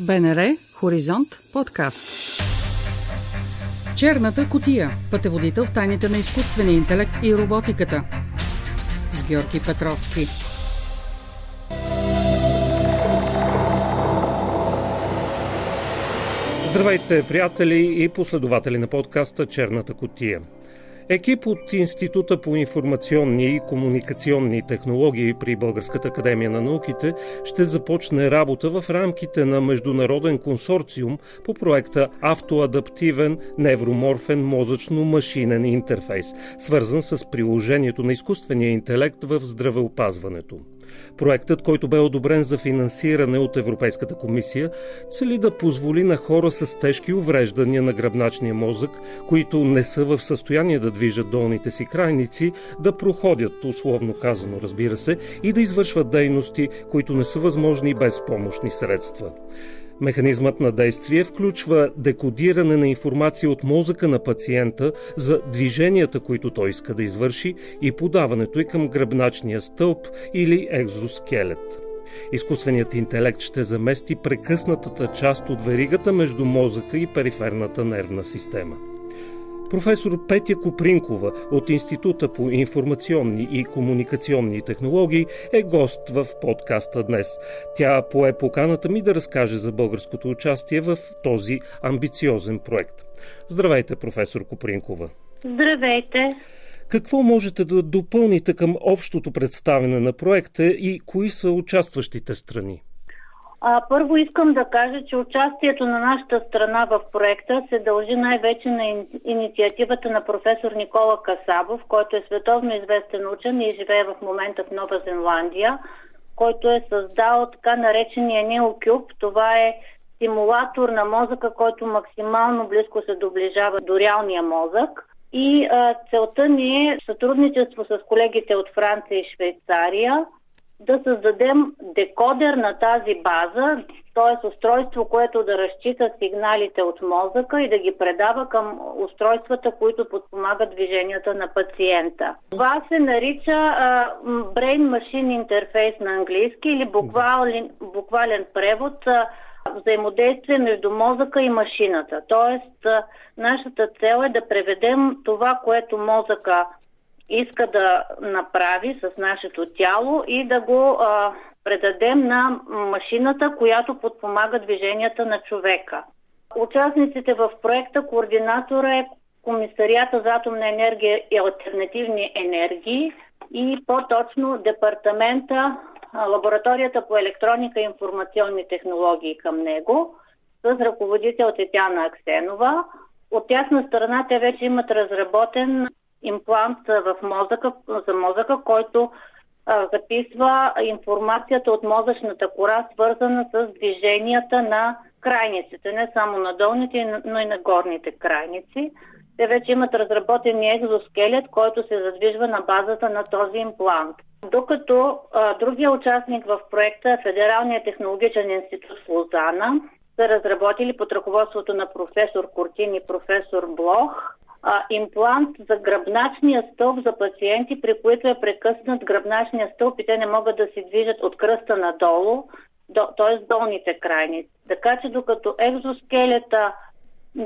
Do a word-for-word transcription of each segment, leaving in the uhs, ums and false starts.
БНР Хоризонт подкаст. Черната кутия. Пътеводител в тайните на изкуствения интелект и роботиката. С Георги Петровски. Здравейте, приятели и последователи на подкаста Черната кутия. Екип от Института по информационни и комуникационни технологии при Българската академия на науките ще започне работа в рамките на международен консорциум по проекта Автоадаптивен невроморфен мозъчно-машинен интерфейс, свързан с приложението на изкуствения интелект в здравеопазването. Проектът, който бе одобрен за финансиране от Европейската комисия, цели да позволи на хора с тежки увреждания на гръбначния мозък, които не са в състояние да движат долните си крайници, да проходят, условно казано, разбира се, и да извършват дейности, които не са възможни без помощни средства. Механизмът на действие включва декодиране на информация от мозъка на пациента за движенията, които той иска да извърши, и подаването й към гръбначния стълб или екзоскелет. Изкуственият интелект ще замести прекъснатата част от веригата между мозъка и периферната нервна система. Професор Петя Копринкова от Института по информационни и комуникационни технологии е гост в подкаста днес. Тя пое поканата ми да разкаже за българското участие в този амбициозен проект. Здравейте, професор Копринкова. Здравейте. Какво можете да допълните към общото представяне на проекта и кои са участващите страни? А, първо искам да кажа, че участието на нашата страна в проекта се дължи най-вече на ин, инициативата на професор Никола Касабов, който е световно известен учен и живее в момента в Нова Зеландия, който е създал така наречения NeuCube. Това е стимулатор на мозъка, който максимално близко се доближава до реалния мозък. И а, целта ни е в сътрудничество с колегите от Франция и Швейцария да създадем декодер на тази база, т.е. устройство, което да разчита сигналите от мозъка и да ги предава към устройствата, които подпомагат движенията на пациента. Това се нарича uh, Brain Machine Interface на английски, или буквален, буквален превод uh, взаимодействие между мозъка и машината. Т.е. uh, нашата цел е да преведем това, което мозъка иска да направи с нашето тяло, и да го а, предадем на машината, която подпомага движенията на човека. Участниците в проекта координатора е Комисарията за атомна енергия и алтернативни енергии и по-точно департамента, а, лабораторията по електроника и информационни технологии към него, с ръководител Тетяна Аксенова. От тяхна страна те вече имат разработен имплант в мозъка, за мозъка, който а, записва информацията от мозъчната кора, свързана с движенията на крайниците, не само на долните, но и на горните крайници. Те вече имат разработен екзоскелет, който се задвижва на базата на този имплант. Докато а, другия участник в проекта, Федералният технологичен институт в Лозана, са разработили под ръководството на професор Куртин и професор Блох имплант за гръбначния стълб за пациенти, при които е прекъснат гръбначния стълб и те не могат да се движат от кръста надолу, до, т.е. долните крайници. Така че докато екзоскелета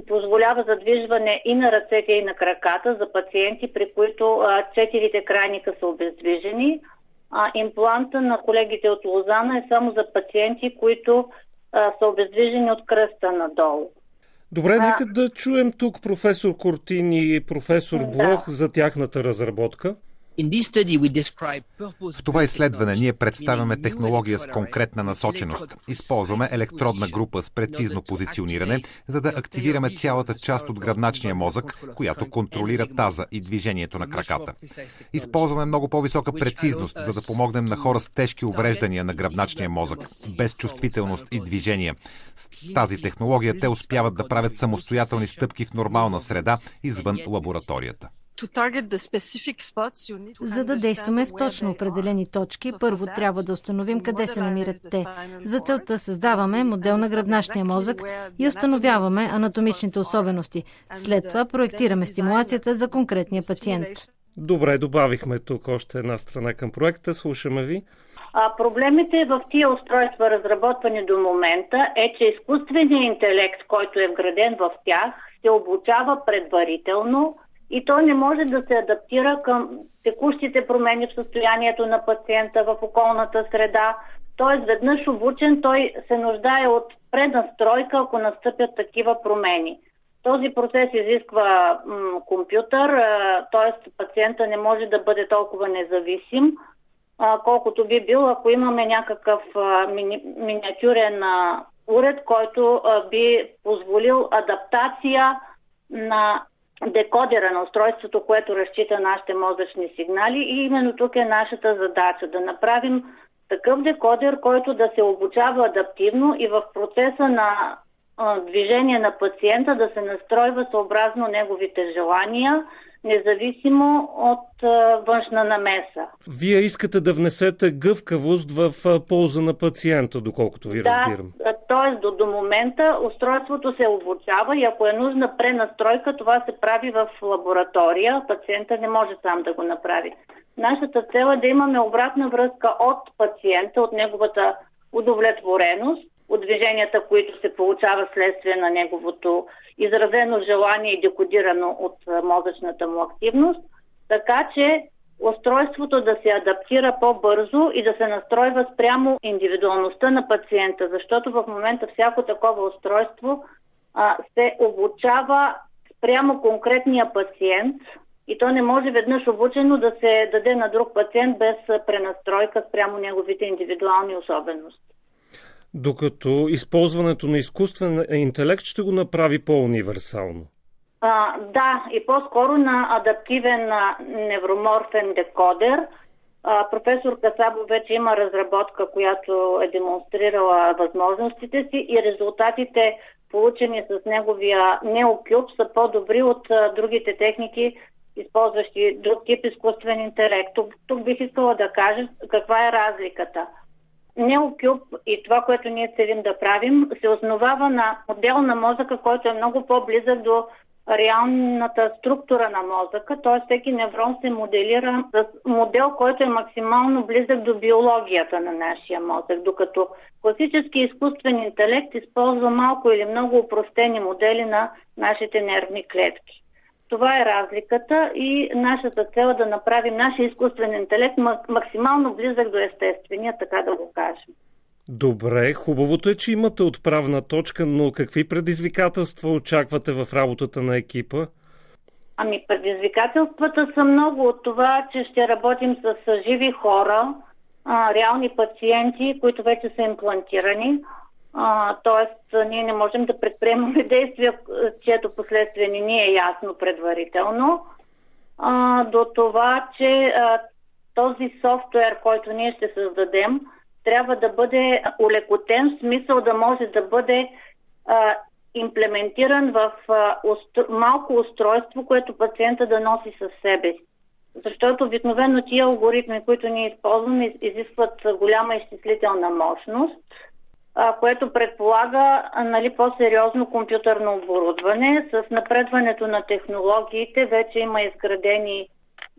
позволява задвижване и на ръцете, и на краката за пациенти, при които а, четирите крайника са обездвижени, а, импланта на колегите от Лозана е само за пациенти, които а, са обездвижени от кръста надолу. Добре, нека да чуем тук професор Куртин и професор Блох за тяхната разработка. В това изследване ние представяме технология с конкретна насоченост. Използваме електродна група с прецизно позициониране, за да активираме цялата част от гръбначния мозък, която контролира таза и движението на краката. Използваме много по-висока прецизност, за да помогнем на хора с тежки увреждания на гръбначния мозък, без чувствителност и движение. С тази технология те успяват да правят самостоятелни стъпки в нормална среда, извън лабораторията. За да действаме в точно определени точки, първо трябва да установим къде се намират те. За целта създаваме модел на гръбначния мозък и установяваме анатомичните особености. След това проектираме стимулацията за конкретния пациент. Добре, добавихме тук още една страна към проекта. Слушаме ви. А проблемите в тия устройства, разработвани до момента, е, че изкуственият интелект, който е вграден в тях, се обучава предварително и то не може да се адаптира към текущите промени в състоянието на пациента, в околната среда. Тоест, веднъж обучен, той се нуждае от преднастройка, ако настъпят такива промени. Този процес изисква м, компютър, т.е. пациента не може да бъде толкова независим, колкото би бил, ако имаме някакъв мини, миниатюрен уред, който би позволил адаптация на декодера на устройството, което разчита нашите мозъчни сигнали. И именно тук е нашата задача да направим такъв декодер, който да се обучава адаптивно и в процеса на движение на пациента да се настройва съобразно неговите желания, независимо от външна намеса. Вие искате да внесете гъвкавост в полза на пациента, доколкото ви да, разбирам. Да, т.е. До, до момента устройството се обучава и ако е нужна пренастройка, това се прави в лаборатория. Пациента не може сам да го направи. Нашата цел е да имаме обратна връзка от пациента, от неговата удовлетвореност, от движенията, които се получава следствие на неговото изразено желание и декодирано от мозъчната му активност, така че устройството да се адаптира по-бързо и да се настройва спрямо индивидуалността на пациента, защото в момента всяко такова устройство а, се обучава спрямо конкретния пациент и то не може веднъж обучено да се даде на друг пациент без пренастройка спрямо неговите индивидуални особености. Докато използването на изкуствен интелект ще го направи по-универсално. А, да, и по-скоро на адаптивен невроморфен декодер. А, професор Касабов вече има разработка, която е демонстрирала възможностите си и резултатите, получени с неговия NeuCube, са по-добри от а, другите техники, използващи друг тип изкуствен интелект. Тук, тук бих искала да кажа каква е разликата. NeuCube и това, което ние целим да правим, се основава на модел на мозъка, който е много по-близък до реалната структура на мозъка, т.е. всеки неврон се моделира с модел, който е максимално близък до биологията на нашия мозък, докато класически изкуствен интелект използва малко или много упростени модели на нашите нервни клетки. Това е разликата и нашата цел е да направим нашия изкуствен интелект максимално близък до естествения, така да го кажем. Добре, хубавото е, че имате отправна точка, но какви предизвикателства очаквате в работата на екипа? Ами предизвикателствата са много от това, че ще работим с живи хора, реални пациенти, които вече са имплантирани. А, тоест, ние не можем да предприемаме действия, чието последствие не ни е ясно предварително. А, до това, че а, този софтуер, който ние ще създадем, трябва да бъде улекотен, в смисъл да може да бъде а, имплементиран в а, устро... малко устройство, което пациента да носи със себе си. Защото обикновено тия алгоритми, които ние използваме, изискват голяма изчислителна мощност, което предполага нали, по-сериозно компютърно оборудване. С напредването на технологиите вече има изградени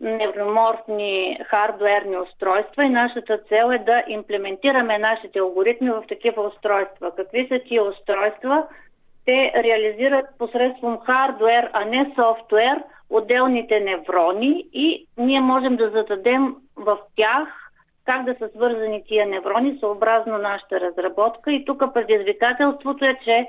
невроморфни хардуерни устройства и нашата цел е да имплементираме нашите алгоритми в такива устройства. Какви са тия устройства? Те реализират посредством хардуер, а не софтуер, отделните неврони и ние можем да зададем в тях как да са свързани тия неврони съобразно нашата разработка. И тук предизвикателството е, че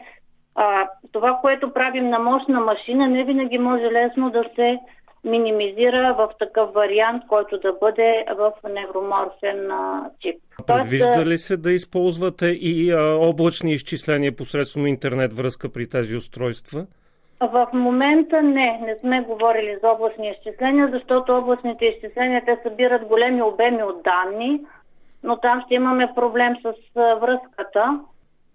а, това, което правим на мощна машина, не винаги може лесно да се минимизира в такъв вариант, който да бъде в невроморфен а, чип. Предвижда ли се да използвате и а, облачни изчисления посредством интернет връзка при тези устройства? В момента не, не сме говорили за облачни изчисления, защото облачните изчисления те събират големи обеми от данни, но там ще имаме проблем с връзката.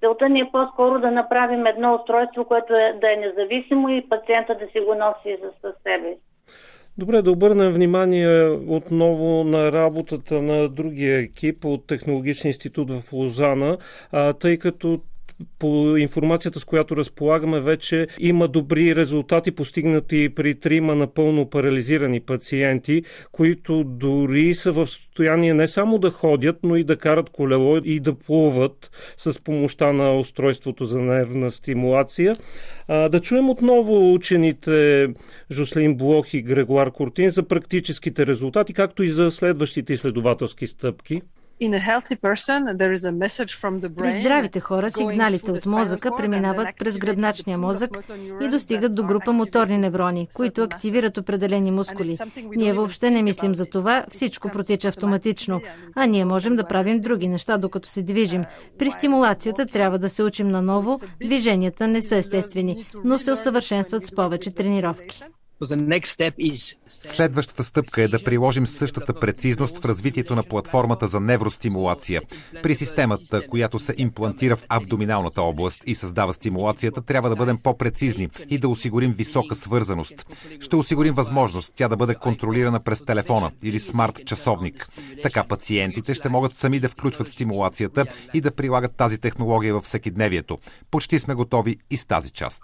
Целта ни е по-скоро да направим едно устройство, което е, да е независимо и пациента да си го носи със себе. Добре, да обърнем внимание отново на работата на другия екип от Технологичния институт в Лозана, тъй като по информацията, с която разполагаме, вече има добри резултати, постигнати при трима напълно парализирани пациенти, които дори са в състояние не само да ходят, но и да карат колело и да плуват с помощта на устройството за нервна стимулация. А, да чуем отново учените Жуслин Блох и Грегоар Куртин за практическите резултати, както и за следващите изследователски стъпки. При здравите хора сигналите от мозъка преминават през гръбначния мозък и достигат до група моторни неврони, които активират определени мускули. Ние въобще не мислим за това, всичко протича автоматично, а ние можем да правим други неща, докато се движим. При стимулацията трябва да се учим наново, движенията не са естествени, но се усъвършенстват с повече тренировки. Следващата стъпка е да приложим същата прецизност в развитието на платформата за невростимулация. При системата, която се имплантира в абдоминалната област и създава стимулацията, трябва да бъдем по-прецизни и да осигурим висока свързаност. Ще осигурим възможност тя да бъде контролирана през телефона или смарт-часовник. Така пациентите ще могат сами да включват стимулацията и да прилагат тази технология във всекидневието. Почти сме готови и с тази част.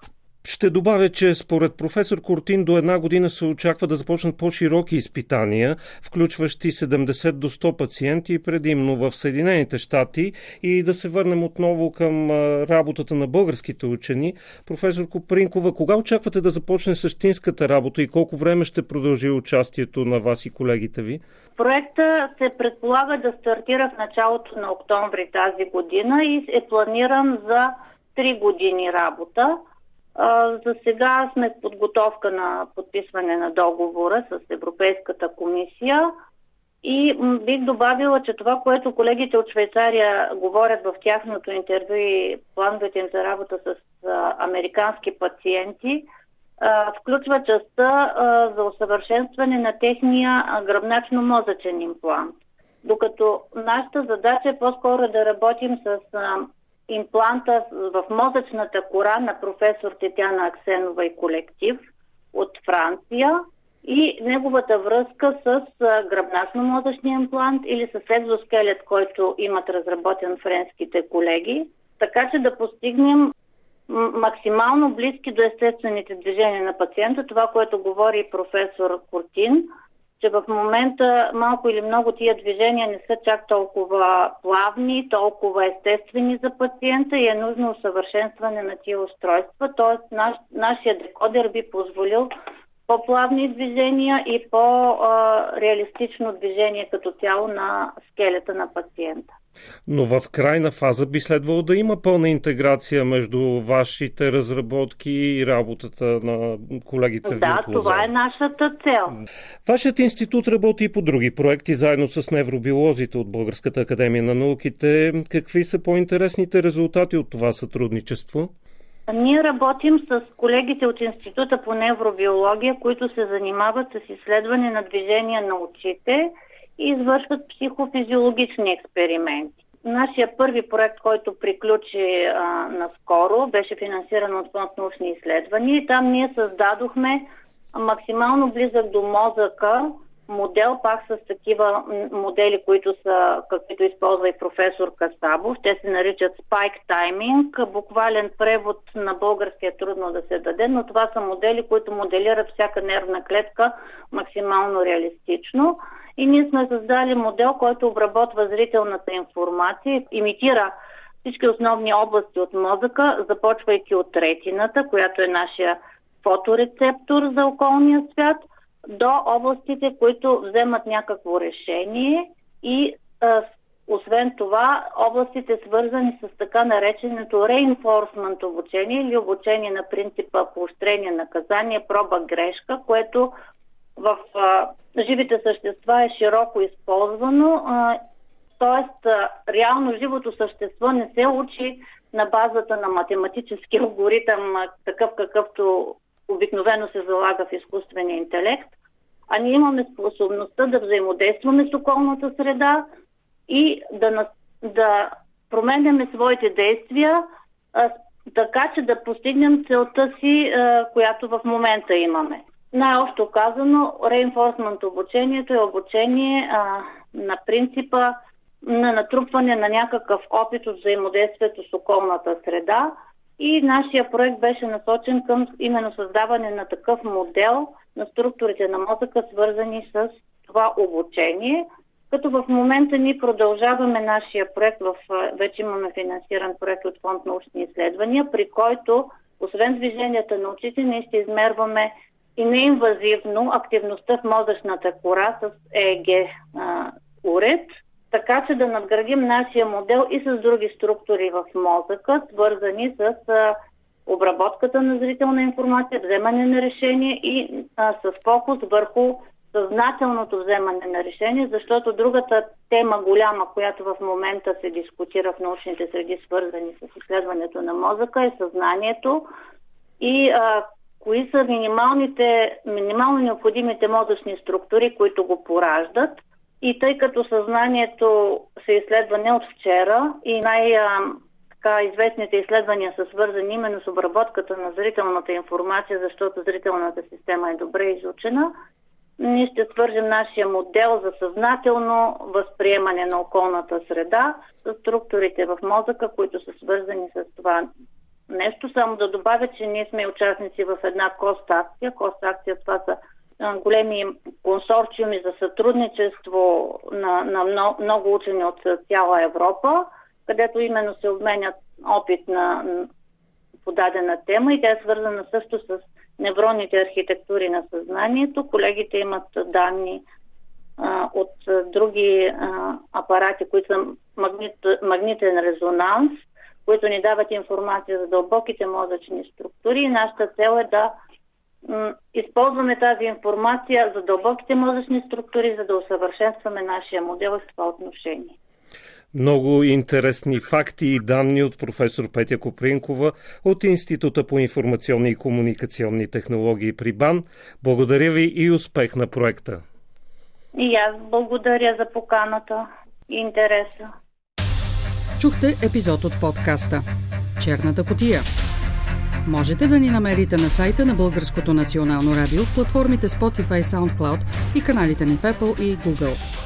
Ще добавя, че според професор Куртин до една година се очаква да започнат по-широки изпитания, включващи седемдесет до сто пациенти, предимно в Съединените щати. И да се върнем отново към работата на българските учени. Професор Копринкова, кога очаквате да започне същинската работа и колко време ще продължи участието на вас и колегите ви? Проектът се предполага да стартира в началото на октомври тази година и е планиран за три години работа. За сега сме в подготовка на подписване на договора с Европейската комисия и бих добавила, че това, което колегите от Швейцария говорят в тяхното интервю и плановете им за работа с американски пациенти, включва частта за усъвършенстване на техния гръбначно-мозъчен имплант. Докато нашата задача е по-скоро да работим с импланта в мозъчната кора на професор Тетяна Аксенова и колектив от Франция и неговата връзка с гръбначно-мозъчния имплант или с екзоскелет, който имат разработен френските колеги, така че да постигнем максимално близки до естествените движения на пациента. Това, което говори и професор Куртин, че в момента малко или много тия движения не са чак толкова плавни, толкова естествени за пациента и е нужно усъвършенстване на тия устройства. Т.е. наш, нашия декодер би позволил по-плавни движения и по-реалистично движение като цяло на скелета на пациента. Но в крайна фаза би следвало да има пълна интеграция между вашите разработки и работата на колегите. Да, в това е нашата цел. Вашият институт работи и по други проекти, заедно с невробиолозите от Българската академия на науките. Какви са по-интересните резултати от това сътрудничество? Ние работим с колегите от Института по невробиология, които се занимават с изследване на движение на очите и извършват психофизиологични експерименти. Нашия първи проект, който приключи а, наскоро, беше финансиран от Фонд научни изследвания и там ние създадохме максимално близък до мозъка модел, пак с такива модели, които са, каквито използва и професор Касабов. Те се наричат spike timing, буквален превод на български е трудно да се даде, но това са модели, които моделират всяка нервна клетка максимално реалистично. И ние сме създали модел, който обработва зрителната информация, имитира всички основни области от мозъка, започвайки от ретината, която е нашия фоторецептор за околния свят, до областите, които вземат някакво решение и а, освен това областите свързани с така нареченото reinforcement обучение или обучение на принципа поощрение, наказание, проба, грешка, което в а, живите същества е широко използвано, а, т.е. реално живото същество не се учи на базата на математически алгоритъм, а, такъв какъвто обикновено се залага в изкуствения интелект, а ние имаме способността да взаимодействаме с околната среда и да, нас... да променяме своите действия, а, така че да постигнем целта си, а, която в момента имаме. Най-общо казано, reinforcement обучението е обучение а, на принципа на натрупване на някакъв опит от взаимодействието с околната среда и нашия проект беше насочен към именно създаване на такъв модел на структурите на мозъка, свързани с това обучение, като в момента ние продължаваме нашия проект, в, вече имаме финансиран проект от Фонд научни изследвания, при който, освен движенията на очите, ние ще измерваме и неинвазивно активността в мозъчната кора с Е Г а, уред, така че да надградим нашия модел и с други структури в мозъка, свързани с а, обработката на зрителна информация, вземане на решение и а, с фокус върху съзнателното вземане на решение, защото другата тема голяма, която в момента се дискутира в научните среди, свързани с изследването на мозъка, е съзнанието и а, кои са минималните, минимално необходимите мозъчни структури, които го пораждат. И тъй като съзнанието се изследва не от вчера и най-известните изследвания са свързани именно с обработката на зрителната информация, защото зрителната система е добре изучена, ние ще свържем нашия модел за съзнателно възприемане на околната среда с структурите в мозъка, които са свързани с това нещо. Само да добавя, че ние сме участници в една Кост-акция. Кост-акция, това са големи консорциуми за сътрудничество на, на много учени от цяла Европа, където именно се обменят опит на подадена тема и тя е свързана също с невронните архитектури на съзнанието. Колегите имат данни а, от други а, апарати, които са магнит, магнитен резонанс, които ни дават информация за дълбоките мозъчни структури и нашата цел е да м- използваме тази информация за дълбоките мозъчни структури, за да усъвършенстваме нашия модел в това отношение. Много интересни факти и данни от професор Петя Копринкова от Института по информационни и комуникационни технологии при БАН. Благодаря ви и успех на проекта. И аз благодаря за поканата и интереса. Чухте епизод от подкаста «Черната кутия». Можете да ни намерите на сайта на Българското национално радио, в платформите Spotify, SoundCloud и каналите ни в Apple и Google.